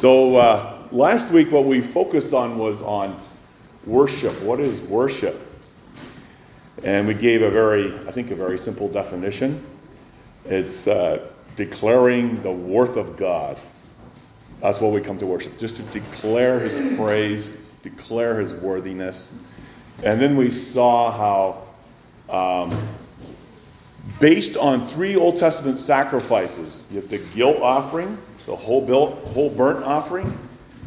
So last week what we focused on was on worship. What is worship? And we gave a very simple definition. It's declaring the worth of God. That's what we come to worship, just to declare his praise, declare his worthiness. And then we saw how based on three Old Testament sacrifices, you have the guilt offering, the whole burnt offering,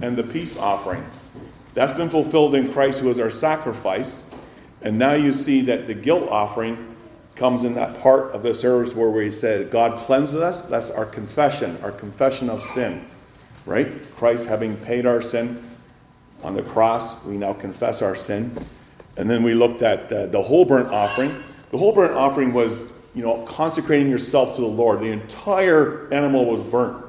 and the peace offering. That's been fulfilled in Christ, who is our sacrifice. And now you see that the guilt offering comes in that part of the service where we said God cleanses us. That's our confession of sin, right? Christ having paid our sin on the cross, we now confess our sin. And then we looked at the whole burnt offering. The whole burnt offering was, consecrating yourself to the Lord. The entire animal was burnt,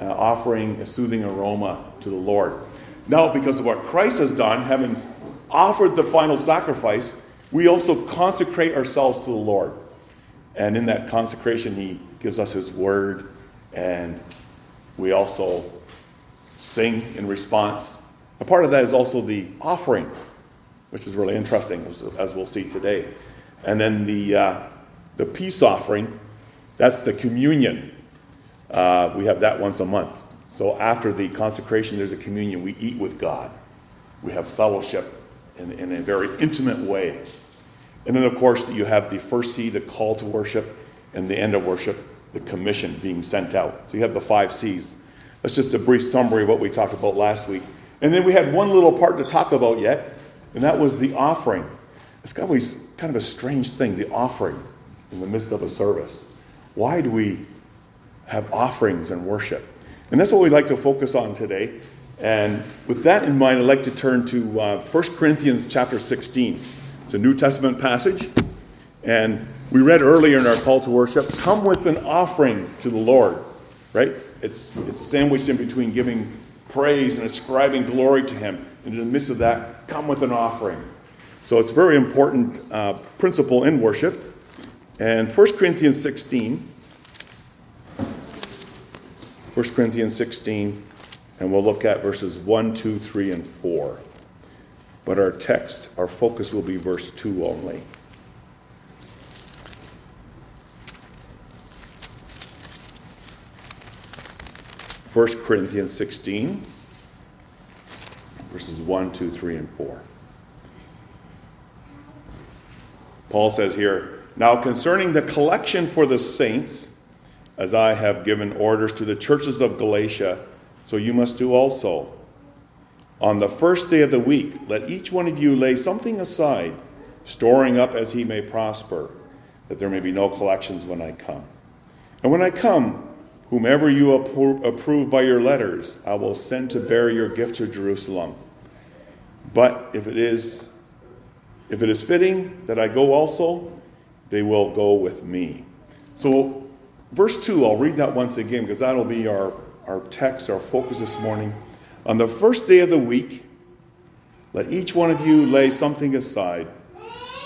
offering a soothing aroma to the Lord. Now, because of what Christ has done, having offered the final sacrifice, we also consecrate ourselves to the Lord. And in that consecration, he gives us his word, and we also sing in response. A part of that is also the offering, which is really interesting, as we'll see today. And then the peace offering, that's the communion. We have that once a month. So after the consecration, there's a communion. We eat with God. We have fellowship in a very intimate way. And then, of course, you have the first C, the call to worship, and the end of worship, the commission being sent out. So you have the 5 C's. That's just a brief summary of what we talked about last week. And then we had one little part to talk about yet, and that was the offering. It's always kind of a strange thing, the offering in the midst of a service. Why do we have offerings and worship? And that's what we'd like to focus on today. And with that in mind, I'd like to turn to 1 Corinthians chapter 16. It's a New Testament passage. And we read earlier in our call to worship, come with an offering to the Lord. Right? It's sandwiched in between giving praise and ascribing glory to him. And in the midst of that, come with an offering. So it's a very important principle in worship. And 1 Corinthians 16, and we'll look at verses 1, 2, 3, and 4. But our text, our focus will be verse 2 only. First Corinthians 16, verses 1, 2, 3, and 4. Paul says here, now concerning the collection for the saints, as I have given orders to the churches of Galatia, so you must do also. On the first day of the week, let each one of you lay something aside, storing up as he may prosper, that there may be no collections when I come. And when I come, whomever you approve by your letters, I will send to bear your gift to Jerusalem. But if it is fitting that I go also, they will go with me. So verse 2, I'll read that once again because that'll be our text, our focus this morning. On the first day of the week, let each one of you lay something aside,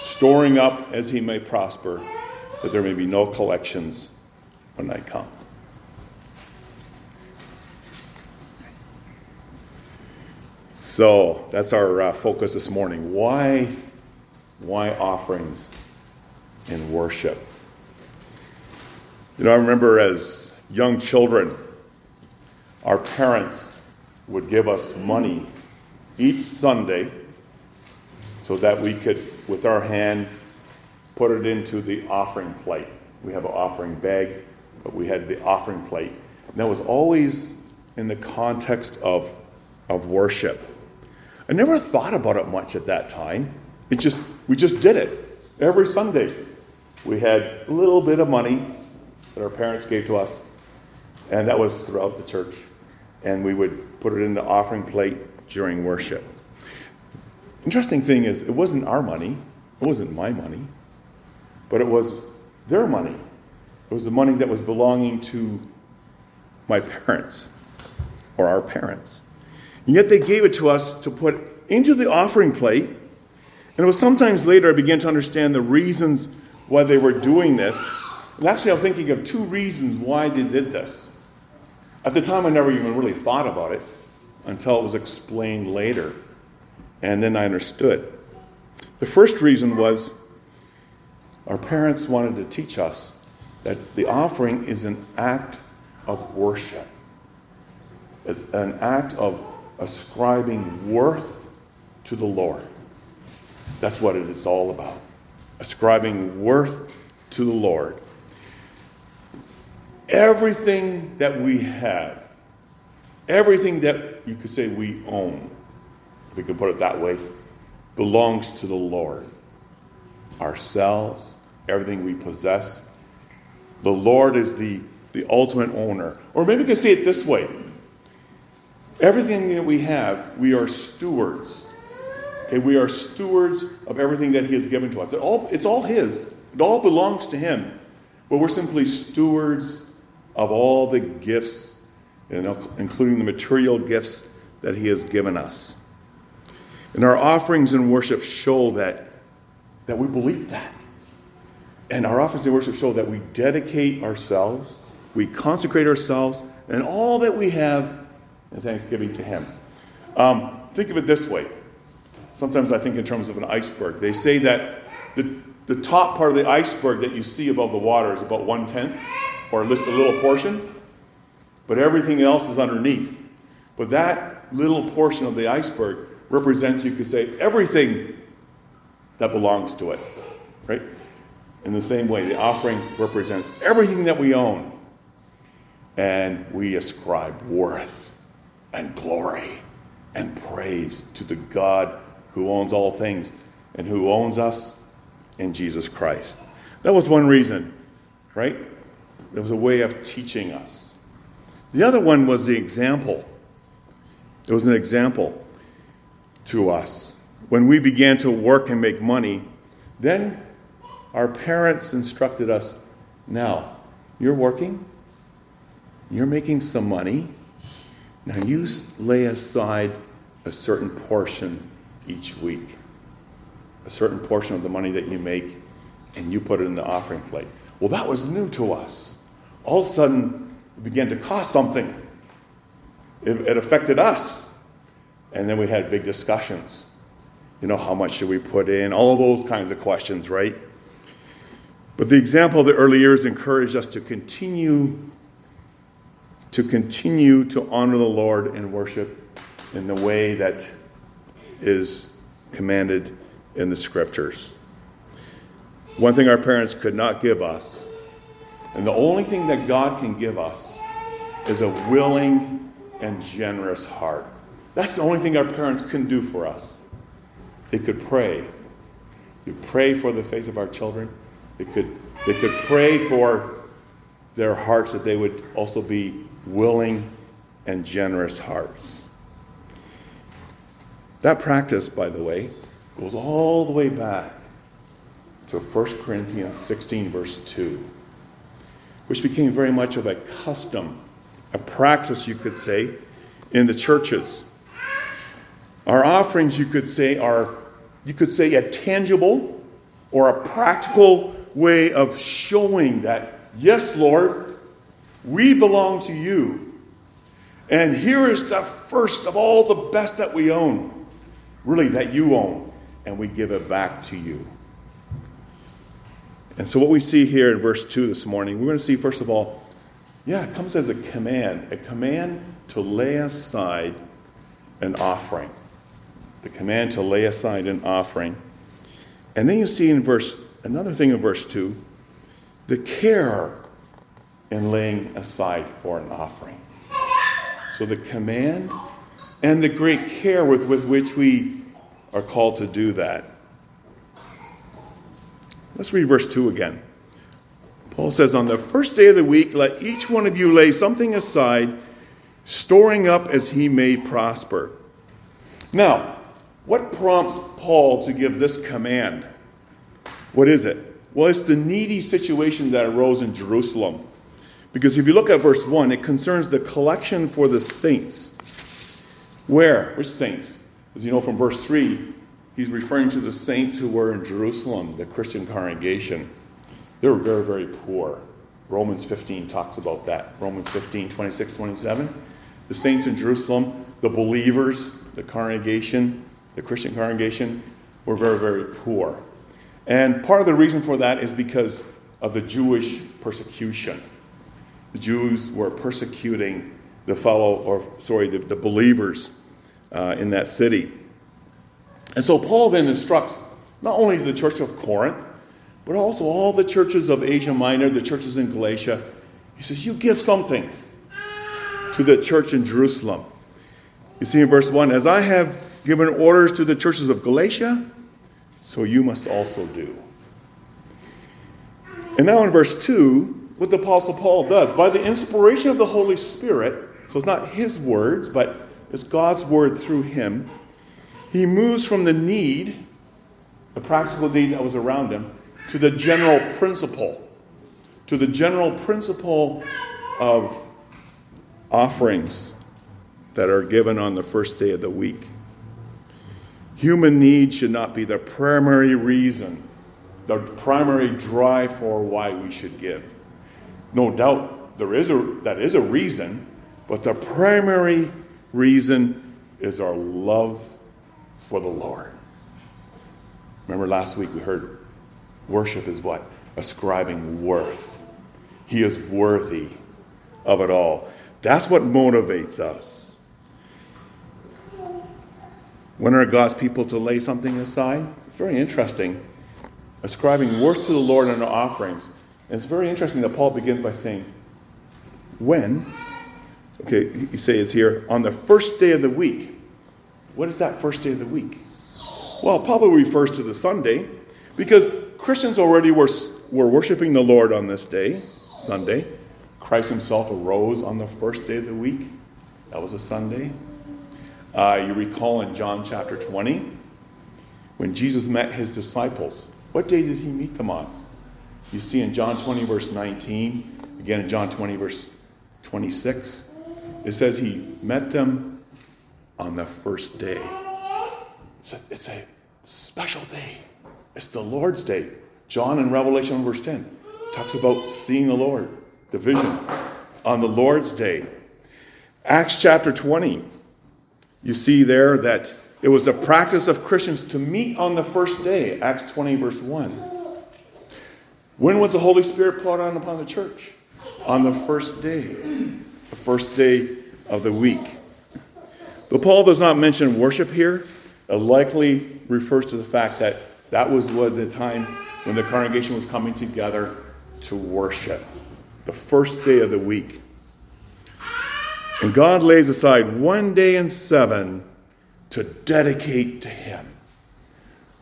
storing up as he may prosper, that there may be no collections when I come. So that's our focus this morning. Why offerings in worship? I remember as young children, our parents would give us money each Sunday so that we could, with our hand, put it into the offering plate. We have an offering bag, but we had the offering plate. And that was always in the context of worship. I never thought about it much at that time. We just did it. Every Sunday, we had a little bit of money that our parents gave to us, and that was throughout the church. And we would put it in the offering plate during worship. Interesting thing is, it wasn't our money. It wasn't my money. But it was their money. It was the money that was belonging to my parents or our parents. And yet they gave it to us to put into the offering plate. And it was sometimes later I began to understand the reasons why they were doing this. And actually I'm thinking of two reasons why they did this. At the time, I never even really thought about it until it was explained later. And then I understood. The first reason was our parents wanted to teach us that the offering is an act of worship. It's an act of ascribing worth to the Lord. That's what it is all about. Ascribing worth to the Lord. Everything that we have, everything that you could say we own, if we could put it that way, belongs to the Lord. Ourselves, everything we possess. The Lord is the ultimate owner. Or maybe we could say it this way. Everything that we have, we are stewards. Okay, we are stewards of everything that He has given to us. It's all His. It all belongs to Him. But we're simply stewards of all the gifts, including the material gifts that He has given us. And our offerings and worship show that we believe that. And our offerings and worship show that we dedicate ourselves, we consecrate ourselves, and all that we have in thanksgiving to Him. Think of it this way. Sometimes I think in terms of an iceberg. They say that the top part of the iceberg that you see above the water is about 1/10, or at least a little portion, but everything else is underneath. But that little portion of the iceberg represents, you could say, everything that belongs to it, right? In the same way, the offering represents everything that we own, and we ascribe worth and glory and praise to the God who owns all things and who owns us in Jesus Christ. That was one reason, right? There was a way of teaching us. The other one was the example. It was an example to us. When we began to work and make money, then our parents instructed us, now, you're working, you're making some money, now you lay aside a certain portion each week. A certain portion of the money that you make, and you put it in the offering plate. Well, that was new to us. All of a sudden, it began to cost something. It affected us. And then we had big discussions. How much should we put in? All those kinds of questions, right? But the example of the early years encouraged us to continue to honor the Lord and worship in the way that is commanded in the Scriptures. One thing our parents could not give us, and the only thing that God can give us, is a willing and generous heart. That's the only thing our parents can do for us. They could pray. You pray for the faith of our children. They could pray for their hearts, that they would also be willing and generous hearts. That practice, by the way, goes all the way back to 1 Corinthians 16, verse 2, which became very much of a custom, a practice, you could say, in the churches. Our offerings, you could say, are a tangible or a practical way of showing that, yes, Lord, we belong to You. And here is the first of all the best that we own, really that You own. And we give it back to You. And so what we see here in verse 2 this morning, we're going to see, first of all, it comes as a command to lay aside an offering. The command to lay aside an offering. And then you see another thing in verse 2, the care in laying aside for an offering. So the command and the great care with which we are called to do that. Let's read verse 2 again. Paul says, on the first day of the week, let each one of you lay something aside, storing up as he may prosper. Now, what prompts Paul to give this command? What is it? Well, it's the needy situation that arose in Jerusalem. Because if you look at verse 1, it concerns the collection for the saints. Where? Which saints? As you know from verse 3, he's referring to the saints who were in Jerusalem, the Christian congregation. They were very, very poor, Romans 15 talks about that. Romans 15, 26, 27. The saints in Jerusalem, the believers, the congregation, the Christian congregation, were very, very poor. And part of the reason for that is because of the Jewish persecution. The Jews were persecuting the believers in that city. And so Paul then instructs not only the church of Corinth, but also all the churches of Asia Minor, the churches in Galatia. He says, you give something to the church in Jerusalem. You see in verse 1, as I have given orders to the churches of Galatia, so you must also do. And now in verse 2, what the Apostle Paul does, by the inspiration of the Holy Spirit, so it's not his words, but it's God's word through him, he moves from the need, the practical need that was around him, to the general principle, of offerings that are given on the first day of the week. Human need should not be the primary reason, the primary drive for why we should give. No doubt that is a reason, but the primary reason is our love for the Lord. Remember last week we heard worship is what? Ascribing worth. He is worthy of it all. That's what motivates us. When are God's people to lay something aside? It's very interesting. Ascribing worth to the Lord in our offerings. And it's very interesting that Paul begins by saying, when? Okay, you say it's here, on the first day of the week. What is that first day of the week? Well, it probably refers to the Sunday, because Christians already were worshiping the Lord on this day, Sunday. Christ himself arose on the first day of the week. That was a Sunday. You recall in John chapter 20, when Jesus met his disciples, what day did he meet them on? You see in John 20, verse 19, again in John 20, verse 26, it says he met them on the first day. It's a special day. It's the Lord's day. John in Revelation verse 10 talks about seeing the Lord, the vision, on the Lord's day. Acts chapter 20, you see there that it was the practice of Christians to meet on the first day, Acts 20 verse 1. When was the Holy Spirit poured out upon the church? On the first day, the first day of the week. Though Paul does not mention worship here, it likely refers to the fact that that was the time when the congregation was coming together to worship. The first day of the week. And God lays aside one day in 7 to dedicate to him.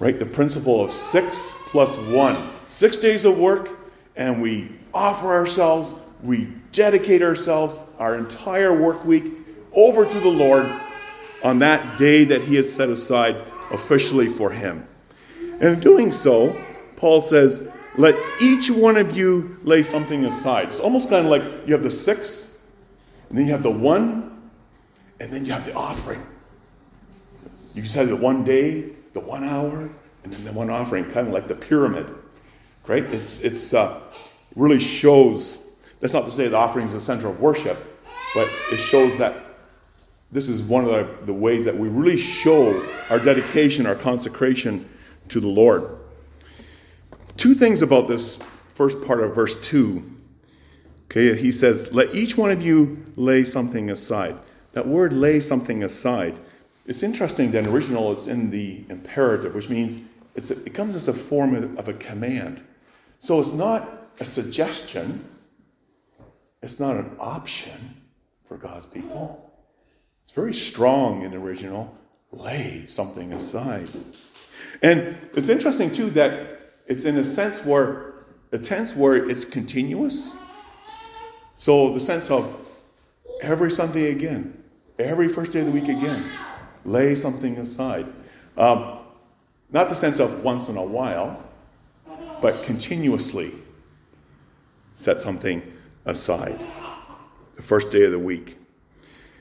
Right? The principle of 6 plus 1. 6 days of work, and we offer ourselves, we dedicate ourselves, our entire work week, over to the Lord on that day that he has set aside officially for him. And in doing so, Paul says, let each one of you lay something aside. It's almost kind of like you have the 6, and then you have the 1, and then you have the offering. You just have the 1 day, the 1 hour, and then the 1 offering, kind of like the pyramid. Right? It's really shows, that's not to say the offering is the center of worship, but it shows that this is one of the ways that we really show our dedication, our consecration to the Lord. Two things about this first part of verse 2. Okay, he says, let each one of you lay something aside. That word lay something aside. It's interesting that in the original it's in the imperative, which means it comes as a form of a command. So it's not a suggestion. It's not an option for God's people. It's very strong in the original. Lay something aside. And it's interesting, too, that it's in a sense where, a tense where it's continuous. So the sense of every Sunday again, every first day of the week again, lay something aside. Not the sense of once in a while, but continuously set something aside. The first day of the week.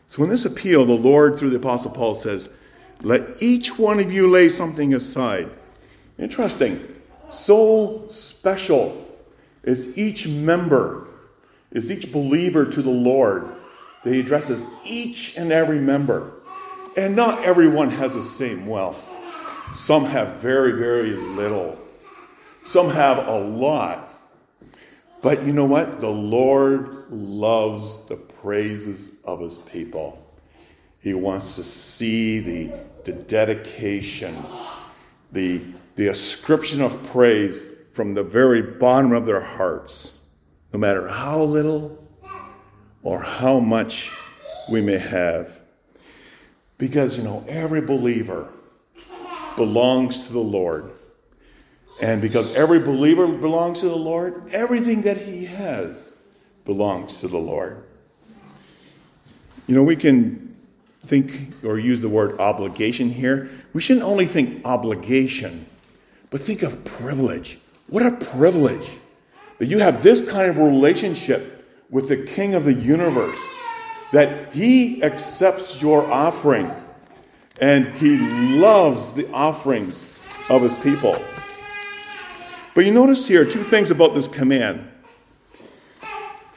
So in this appeal, the Lord, through the Apostle Paul, says, let each one of you lay something aside. Interesting. So special is each member is each believer to the Lord, that he addresses each and every member. And not everyone has the same wealth. Some have very, very little. Some have a lot. But you know what? The Lord loves the praises of his people. He wants to see the dedication, the ascription of praise from the very bottom of their hearts, no matter how little or how much we may have. Because, you know, every believer belongs to the Lord. And because every believer belongs to the Lord, everything that he has belongs to the Lord. You know, we can think or use the word obligation here. We shouldn't only think obligation, but think of privilege. What a privilege that you have this kind of relationship with the King of the universe, that he accepts your offering and he loves the offerings of his people. But you notice here two things about this command.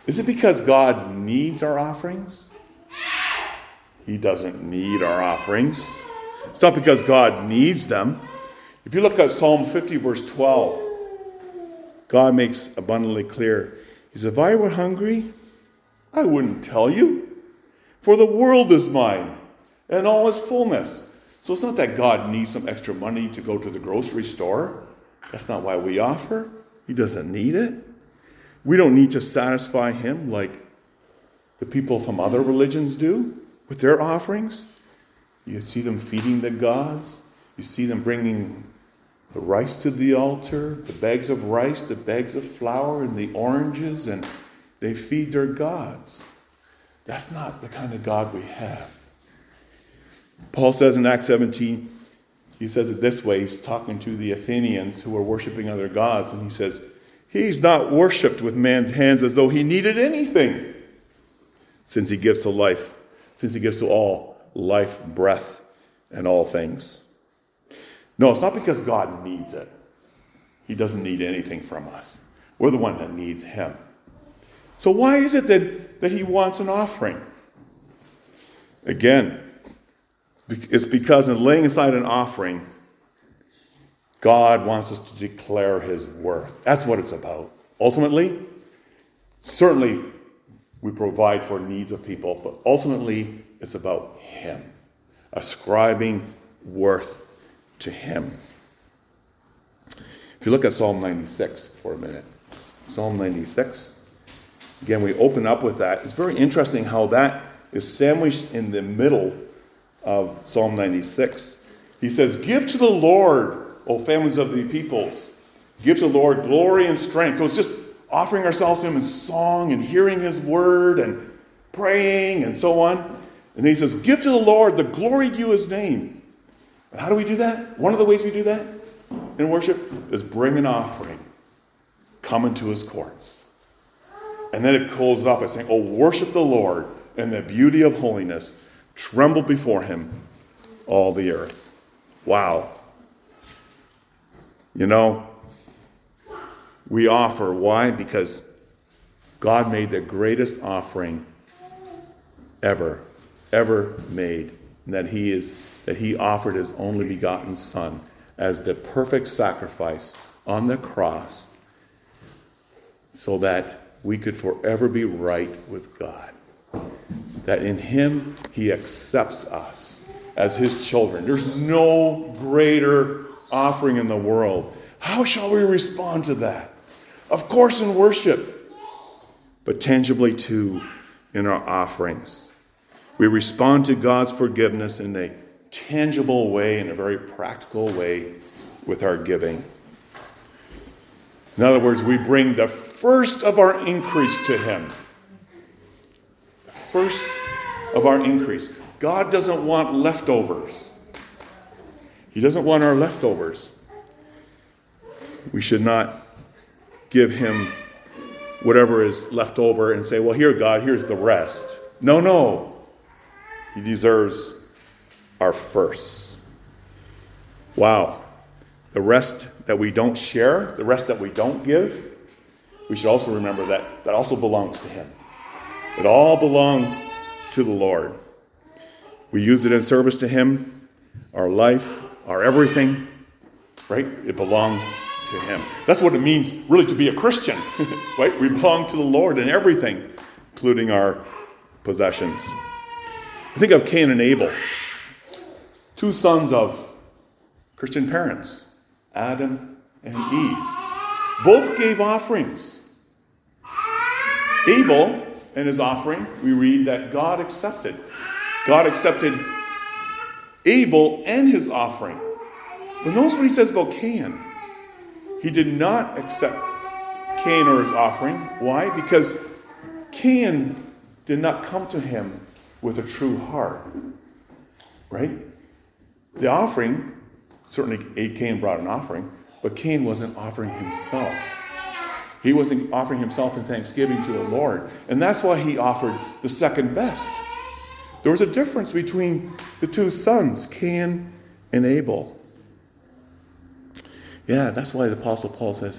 Is it because God needs our offerings? He doesn't need our offerings. It's not because God needs them. If you look at Psalm 50, verse 12, God makes abundantly clear. He says, if I were hungry, I wouldn't tell you, for the world is mine and all its fullness. So it's not that God needs some extra money to go to the grocery store. That's not why we offer. He doesn't need it. We don't need to satisfy him like the people from other religions do with their offerings. You see them feeding the gods. You see them bringing the rice to the altar, the bags of rice, the bags of flour, and the oranges, and they feed their gods. That's not the kind of God we have. Paul says in Acts 17, he says it this way, he's talking to the Athenians who were worshiping other gods, and he says, he's not worshipped with man's hands as though he needed anything, since he gives to life, since he gives to all life, breath, and all things. No, it's not because God needs it. He doesn't need anything from us. We're the one that needs him. So why is it that he wants an offering? Again, it's because in laying aside an offering, God wants us to declare his worth. That's what it's about. Ultimately, certainly we provide for needs of people, but ultimately it's about him, ascribing worth to him. If you look at Psalm 96 for a minute, Psalm 96, again, we open up with that. It's very interesting how that is sandwiched in the middle of Psalm 96. He says, give to the Lord, O families of the peoples. Give to the Lord glory and strength. So it's just offering ourselves to him in song and hearing his word and praying and so on. And he says, give to the Lord the glory due his name. And how do we do that? One of the ways we do that in worship is bring an offering, come into his courts. And then it closes up by saying, oh, worship the Lord in the beauty of holiness. Tremble before him, all the earth. Wow. You know, we offer. Why? Because God made the greatest offering ever made, and that he offered his only begotten Son as the perfect sacrifice on the cross so that we could forever be right with God. That in him, he accepts us as his children. There's no greater offering in the world. How shall we respond to that? Of course in worship, but tangibly too in our offerings. We respond to God's forgiveness in a tangible way, in a very practical way with our giving. In other words, we bring the first of our increase to him. First of our increase. God doesn't want leftovers. He doesn't want our leftovers. We should not give him whatever is left over and say, well, here, God, here's the rest. No. He deserves our first. Wow. The rest that we don't share, the rest that we don't give, we should also remember that that also belongs to him. It all belongs to the Lord. We use it in service to him, our life, our everything, right? It belongs to him. That's what it means really to be a Christian, right? We belong to the Lord in everything, including our possessions. I think of Cain and Abel, two sons of Christian parents, Adam and Eve. Both gave offerings. Abel and his offering, we read that God accepted. God accepted Abel and his offering. But notice what he says about Cain. He did not accept Cain or his offering. Why? Because Cain did not come to him with a true heart. Right? The offering, certainly Cain brought an offering, but Cain wasn't offering himself. He wasn't offering himself in thanksgiving to the Lord. And that's why he offered the second best. There was a difference between the two sons, Cain and Abel. Yeah, that's why the Apostle Paul says,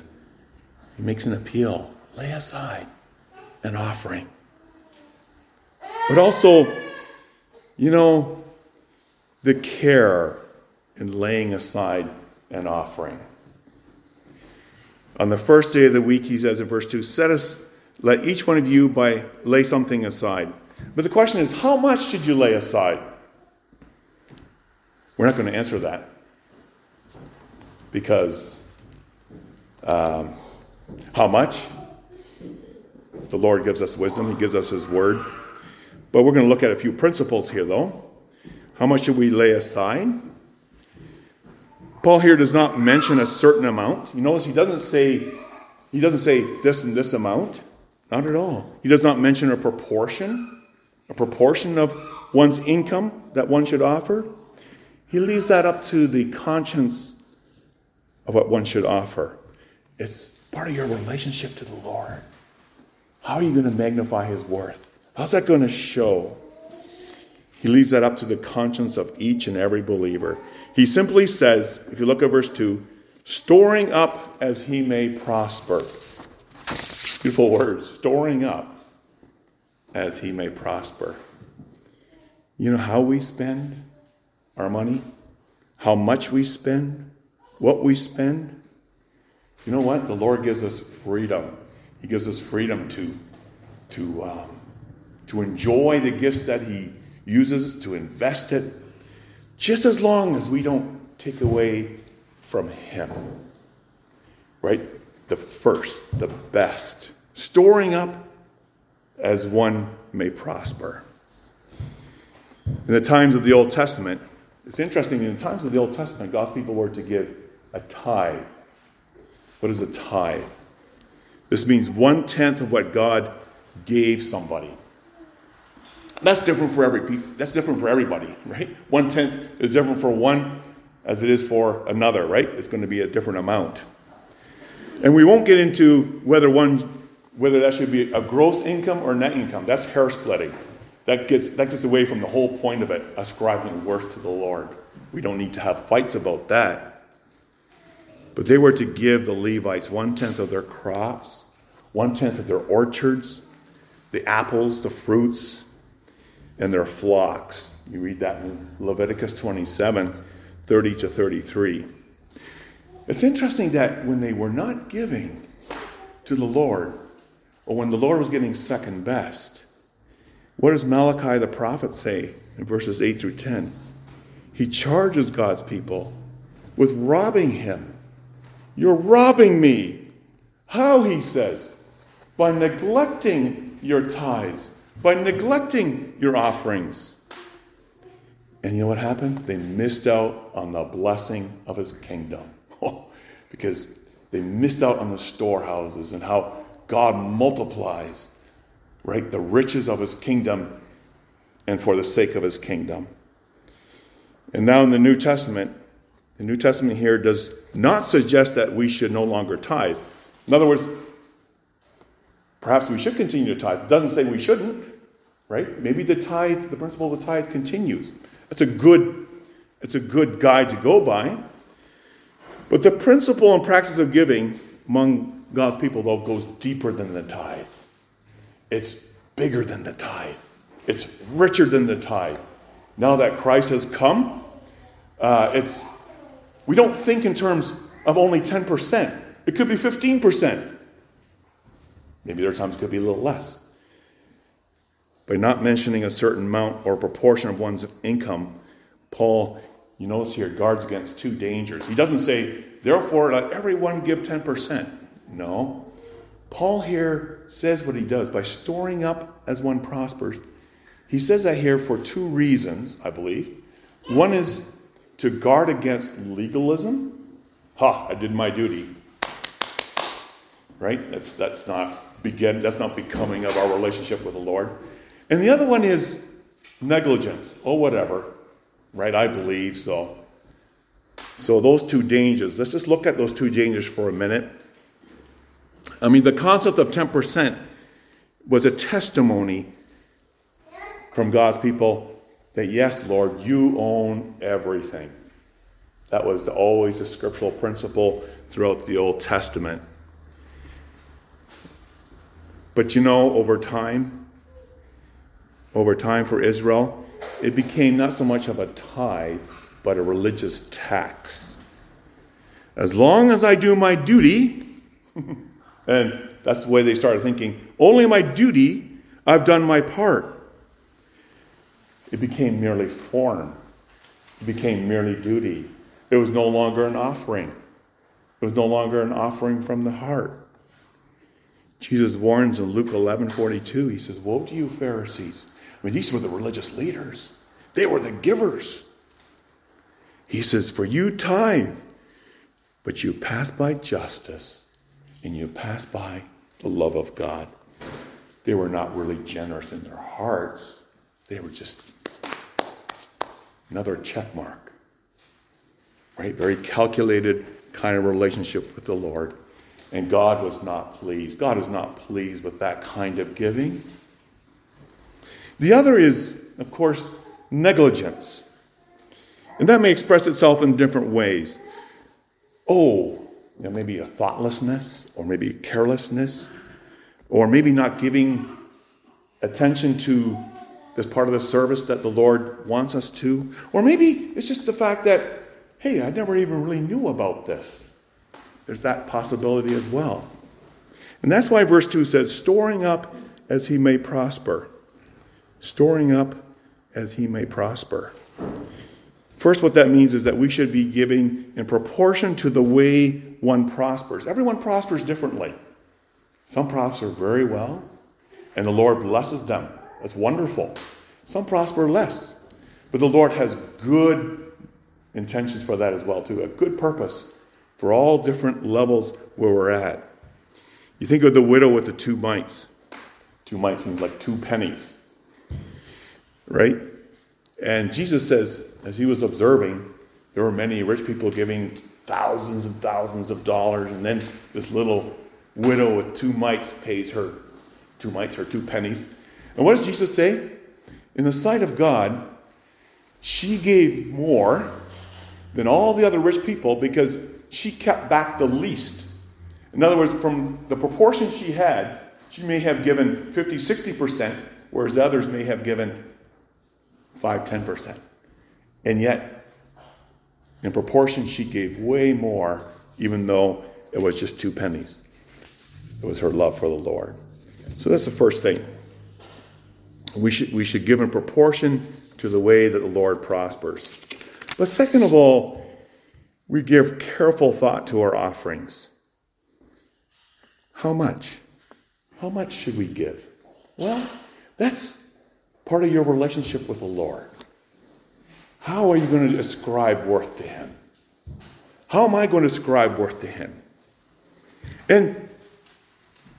he makes an appeal, lay aside an offering. But also, you know, the care in laying aside an offering. On the first day of the week, he says in verse 2, let each one of you lay something aside. But the question is, how much should you lay aside? We're not going to answer that. Because how much? The Lord gives us wisdom. He gives us his word. But we're going to look at a few principles here, though. How much should we lay aside? Paul here does not mention a certain amount. You notice he doesn't say this and this amount. Not at all. He does not mention a proportion of one's income that one should offer. He leaves that up to the conscience of what one should offer. It's part of your relationship to the Lord. How are you going to magnify his worth? How's that going to show? He leaves that up to the conscience of each and every believer. He simply says, if you look at verse 2, storing up as he may prosper. Beautiful words, storing up as he may prosper. You know how we spend our money? How much we spend? What we spend? You know what? The Lord gives us freedom. He gives us freedom to enjoy the gifts that he uses, to invest it, just as long as we don't take away from him. Right? The first, the best. Storing up as one may prosper. In the times of the Old Testament, it's interesting, in the times of the Old Testament, God's people were to give a tithe. What is a tithe? This means 1/10 of what God gave somebody. That's different for everybody, right? 1/10 is different for one as it is for another, right? It's going to be a different amount. And we won't get into whether that should be a gross income or net income. That's hair splitting. That gets away from the whole point of it, ascribing worth to the Lord. We don't need to have fights about that. But they were to give the Levites 1/10 of their crops, 1/10 of their orchards, the apples, the fruits, and their flocks. You read that in Leviticus 27, 30 to 33. It's interesting that when they were not giving to the Lord, or when the Lord was getting second best, what does Malachi the prophet say in verses 8 through 10? He charges God's people with robbing him. You're robbing me. How, he says? By neglecting your tithes, by neglecting your offerings. And you know what happened? They missed out on the blessing of his kingdom. Because they missed out on the storehouses and how God multiplies, right, the riches of his kingdom and for the sake of his kingdom. And now in the New Testament here does not suggest that we should no longer tithe. In other words, perhaps we should continue to tithe. It doesn't say we shouldn't, right? Maybe the principle of the tithe continues. It's a good guide to go by. But the principle and practice of giving among God's people, though, goes deeper than the tithe. It's bigger than the tithe. It's richer than the tithe. Now that Christ has come, we don't think in terms of only 10%. It could be 15%. Maybe there are times it could be a little less. By not mentioning a certain amount or proportion of one's income, Paul, you notice here, guards against two dangers. He doesn't say, therefore, let everyone give 10%. No. Paul here says what he does by storing up as one prospers. He says that here for two reasons, I believe. One is to guard against legalism. Ha, I did my duty. Right? That's not becoming of our relationship with the Lord. And the other one is negligence. Oh, whatever. Right? I believe so. So those two dangers. Let's just look at those two dangers for a minute. I mean, the concept of 10% was a testimony from God's people that, yes, Lord, you own everything. That was always the scriptural principle throughout the Old Testament. But you know, over time for Israel, it became not so much of a tithe, but a religious tax. As long as I do my duty, and that's the way they started thinking, only my duty, I've done my part. It became merely form. It became merely duty. It was no longer an offering. It was no longer an offering from the heart. Jesus warns in Luke 11:42. He says, woe to you, Pharisees. I mean, these were the religious leaders. They were the givers. He says, for you tithe, but you pass by justice and you pass by the love of God. They were not really generous in their hearts. They were just another check mark. Right? Very calculated kind of relationship with the Lord. And God was not pleased. God is not pleased with that kind of giving. The other is, of course, negligence. And that may express itself in different ways. Maybe a thoughtlessness, or maybe a carelessness, or maybe not giving attention to this part of the service that the Lord wants us to. Or maybe it's just the fact that, hey, I never even really knew about this. There's that possibility as well. And that's why verse 2 says, storing up as he may prosper. Storing up as he may prosper. First, what that means is that we should be giving in proportion to the way one prospers. Everyone prospers differently. Some prosper very well, and the Lord blesses them. That's wonderful. Some prosper less, but the Lord has good intentions for that as well, too. A good purpose for all different levels where we're at. You think of the widow with the two mites. 2 mites means like 2 pennies. Right? And Jesus says, as he was observing, there were many rich people giving thousands and thousands of dollars, and then this little widow with 2 mites pays her 2 mites, her 2 pennies. And what does Jesus say? In the sight of God, she gave more than all the other rich people because she kept back the least. In other words, from the proportion she had, she may have given 50, 60%, whereas others may have given 5, 10%. And yet, in proportion, she gave way more, even though it was just 2 pennies. It was her love for the Lord. So that's the first thing. We should give in proportion to the way that the Lord prospers. But second of all, we give careful thought to our offerings. How much? How much should we give? Well, that's part of your relationship with the Lord. How are you going to ascribe worth to Him? How am I going to ascribe worth to Him? And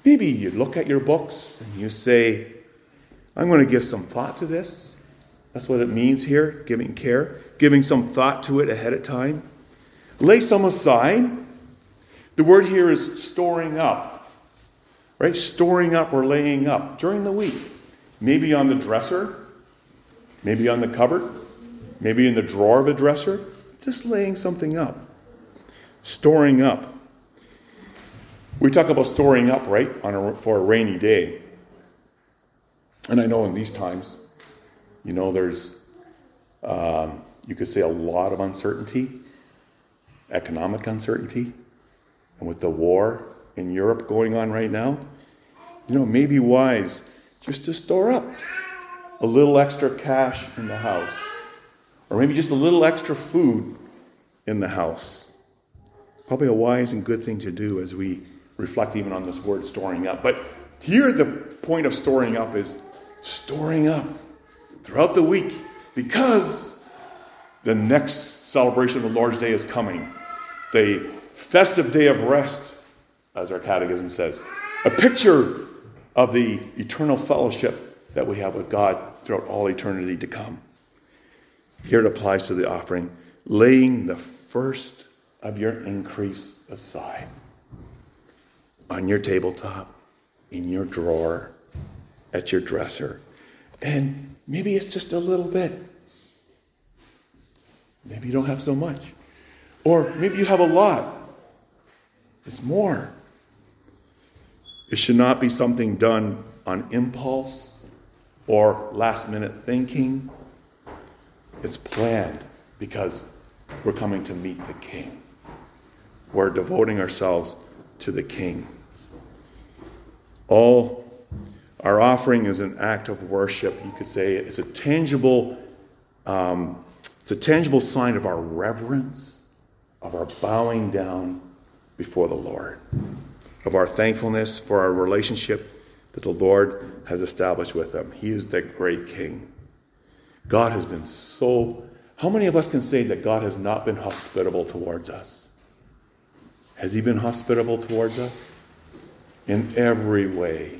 maybe you look at your books and you say, I'm going to give some thought to this. That's what it means here, giving care, giving some thought to it ahead of time. Lay some aside. The word here is storing up, right? Storing up or laying up during the week. Maybe on the dresser, maybe on the cupboard, maybe in the drawer of a dresser. Just laying something up. Storing up. We talk about storing up, right, for a rainy day. And I know in these times, you know, there's, you could say, a lot of uncertainty, economic uncertainty. And with the war in Europe going on right now, you know, maybe wise just to store up a little extra cash in the house. Or maybe just a little extra food in the house. Probably a wise and good thing to do as we reflect even on this word storing up. But here the point of storing up is storing up throughout the week, because the next celebration of the Lord's Day is coming. The festive day of rest, as our catechism says. A picture of the eternal fellowship that we have with God throughout all eternity to come. Here it applies to the offering, laying the first of your increase aside. On your tabletop, in your drawer, at your dresser. And maybe it's just a little bit. Maybe you don't have so much. Or maybe you have a lot. It's more. It should not be something done on impulse or last-minute thinking. It's planned because we're coming to meet the King. We're devoting ourselves to the King. All our offering is an act of worship. You could say it's a tangible sign of our reverence, of our bowing down before the Lord, of our thankfulness for our relationship that the Lord has established with Him. He is the great King. God has been so... How many of us can say that God has not been hospitable towards us? Has He been hospitable towards us? In every way.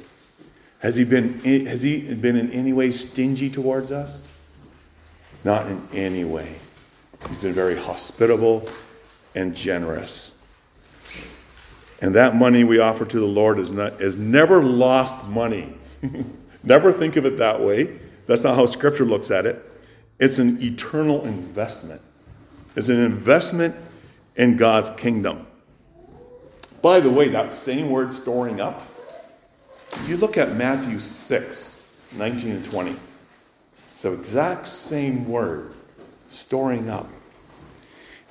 Has he been in any way stingy towards us? Not in any way. He's been very hospitable and generous. And that money we offer to the Lord is never lost money. Never think of it that way. That's not how Scripture looks at it. It's an eternal investment. It's an investment in God's kingdom. By the way, that same word storing up, if you look at Matthew 6, 19 and 20, it's the exact same word, storing up.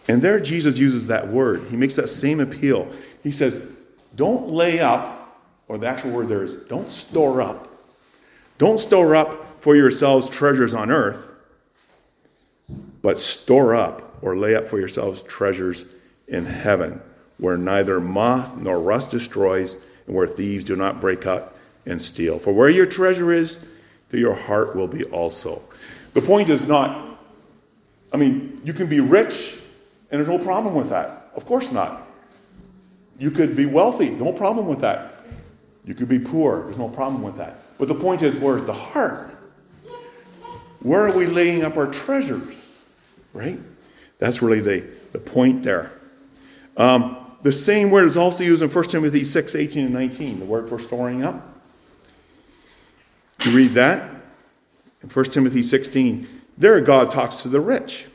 And there Jesus uses that word. He makes that same appeal. He says, don't lay up, or the actual word there is, don't store up. Don't store up for yourselves treasures on earth, but store up or lay up for yourselves treasures in heaven, where neither moth nor rust destroys, and where thieves do not break up and steal. For where your treasure is, there your heart will be also. The point is not, you can be rich, and there's no problem with that. Of course not. You could be wealthy, no problem with that. You could be poor, there's no problem with that. But the point is, where's the heart? Where are we laying up our treasures? Right? That's really the point there. The same word is also used in 1 Timothy 6, 18 and 19, the word for storing up. You read that? In 1 Timothy 16, there God talks to the rich.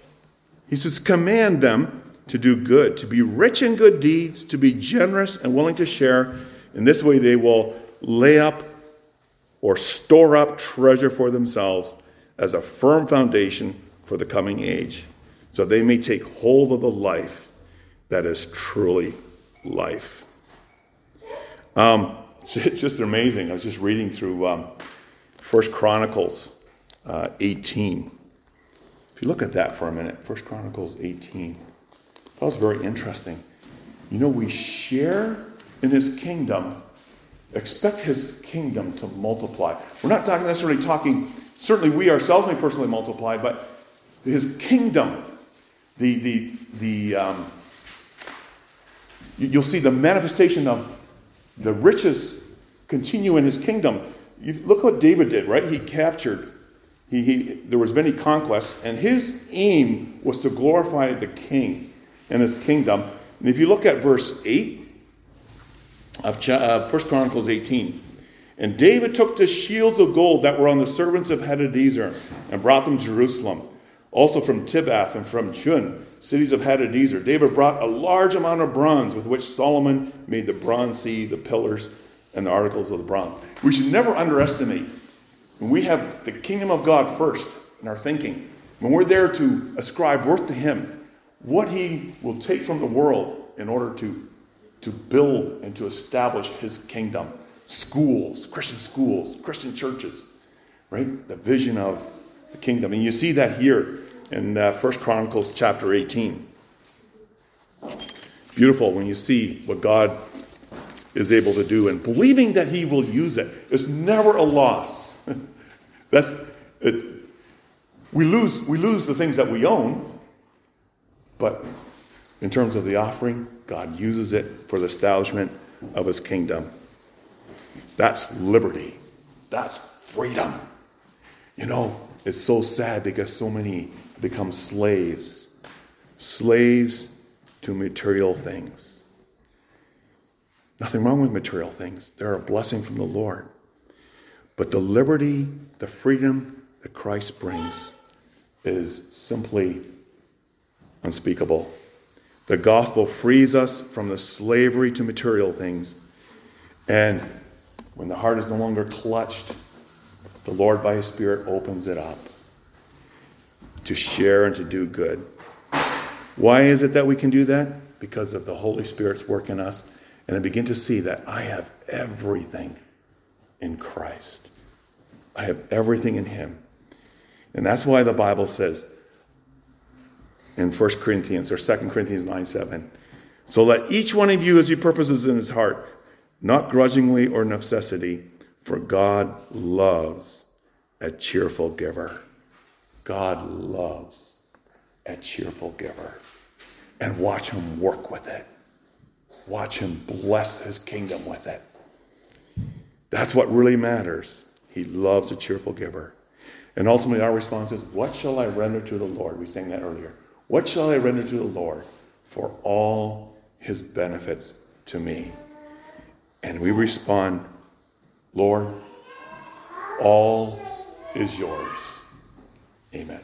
He says, command them to do good, to be rich in good deeds, to be generous and willing to share. In this way they will lay up or store up treasure for themselves as a firm foundation for the coming age, so they may take hold of the life that is truly life. It's just amazing. I was just reading through 1 Chronicles 18. If you look at that for a minute, 1 Chronicles 18. That was very interesting. You know, we share in His kingdom, expect His kingdom to multiply. We're not necessarily talking, certainly we ourselves may personally multiply, but His kingdom, you'll see the manifestation of the riches continue in His kingdom. Look what David did, right? He captured. There was many conquests, and his aim was to glorify the King and His kingdom. And if you look at verse 8 of 1 Chronicles 18. And David took the shields of gold that were on the servants of Hadadezer and brought them to Jerusalem. Also from Tibbath and from Chun, cities of Hadadezer, David brought a large amount of bronze with which Solomon made the bronze sea, the pillars, and the articles of the bronze. We should never underestimate. When we have the kingdom of God first in our thinking, when we're there to ascribe worth to him, what he will take from the world in order to build and to establish his kingdom. Schools, Christian churches, right? The vision of the kingdom. And you see that here in 1 Chronicles chapter 18. Beautiful when you see what God is able to do and believing that he will use it. It's never a loss. That's it. We lose the things that we own, but in terms of the offering, God uses it for the establishment of his kingdom. That's liberty. That's freedom. You know, it's so sad because so many become slaves to material things. Nothing wrong with material things. They're a blessing from the Lord. But the liberty, the freedom that Christ brings is simply unspeakable. The gospel frees us from the slavery to material things. And when the heart is no longer clutched, the Lord by his Spirit opens it up to share and to do good. Why is it that we can do that? Because of the Holy Spirit's work in us. And I begin to see that I have everything in Christ. I have everything in him. And that's why the Bible says in 1 Corinthians or 2 Corinthians 9:7, so let each one of you as he purposes in his heart, not grudgingly or necessity, for God loves a cheerful giver. God loves a cheerful giver. And watch him work with it. Watch him bless his kingdom with it. That's what really matters. He loves a cheerful giver. And ultimately our response is, what shall I render to the Lord? We sang that earlier. What shall I render to the Lord for all his benefits to me? And we respond, Lord, all is yours. Amen.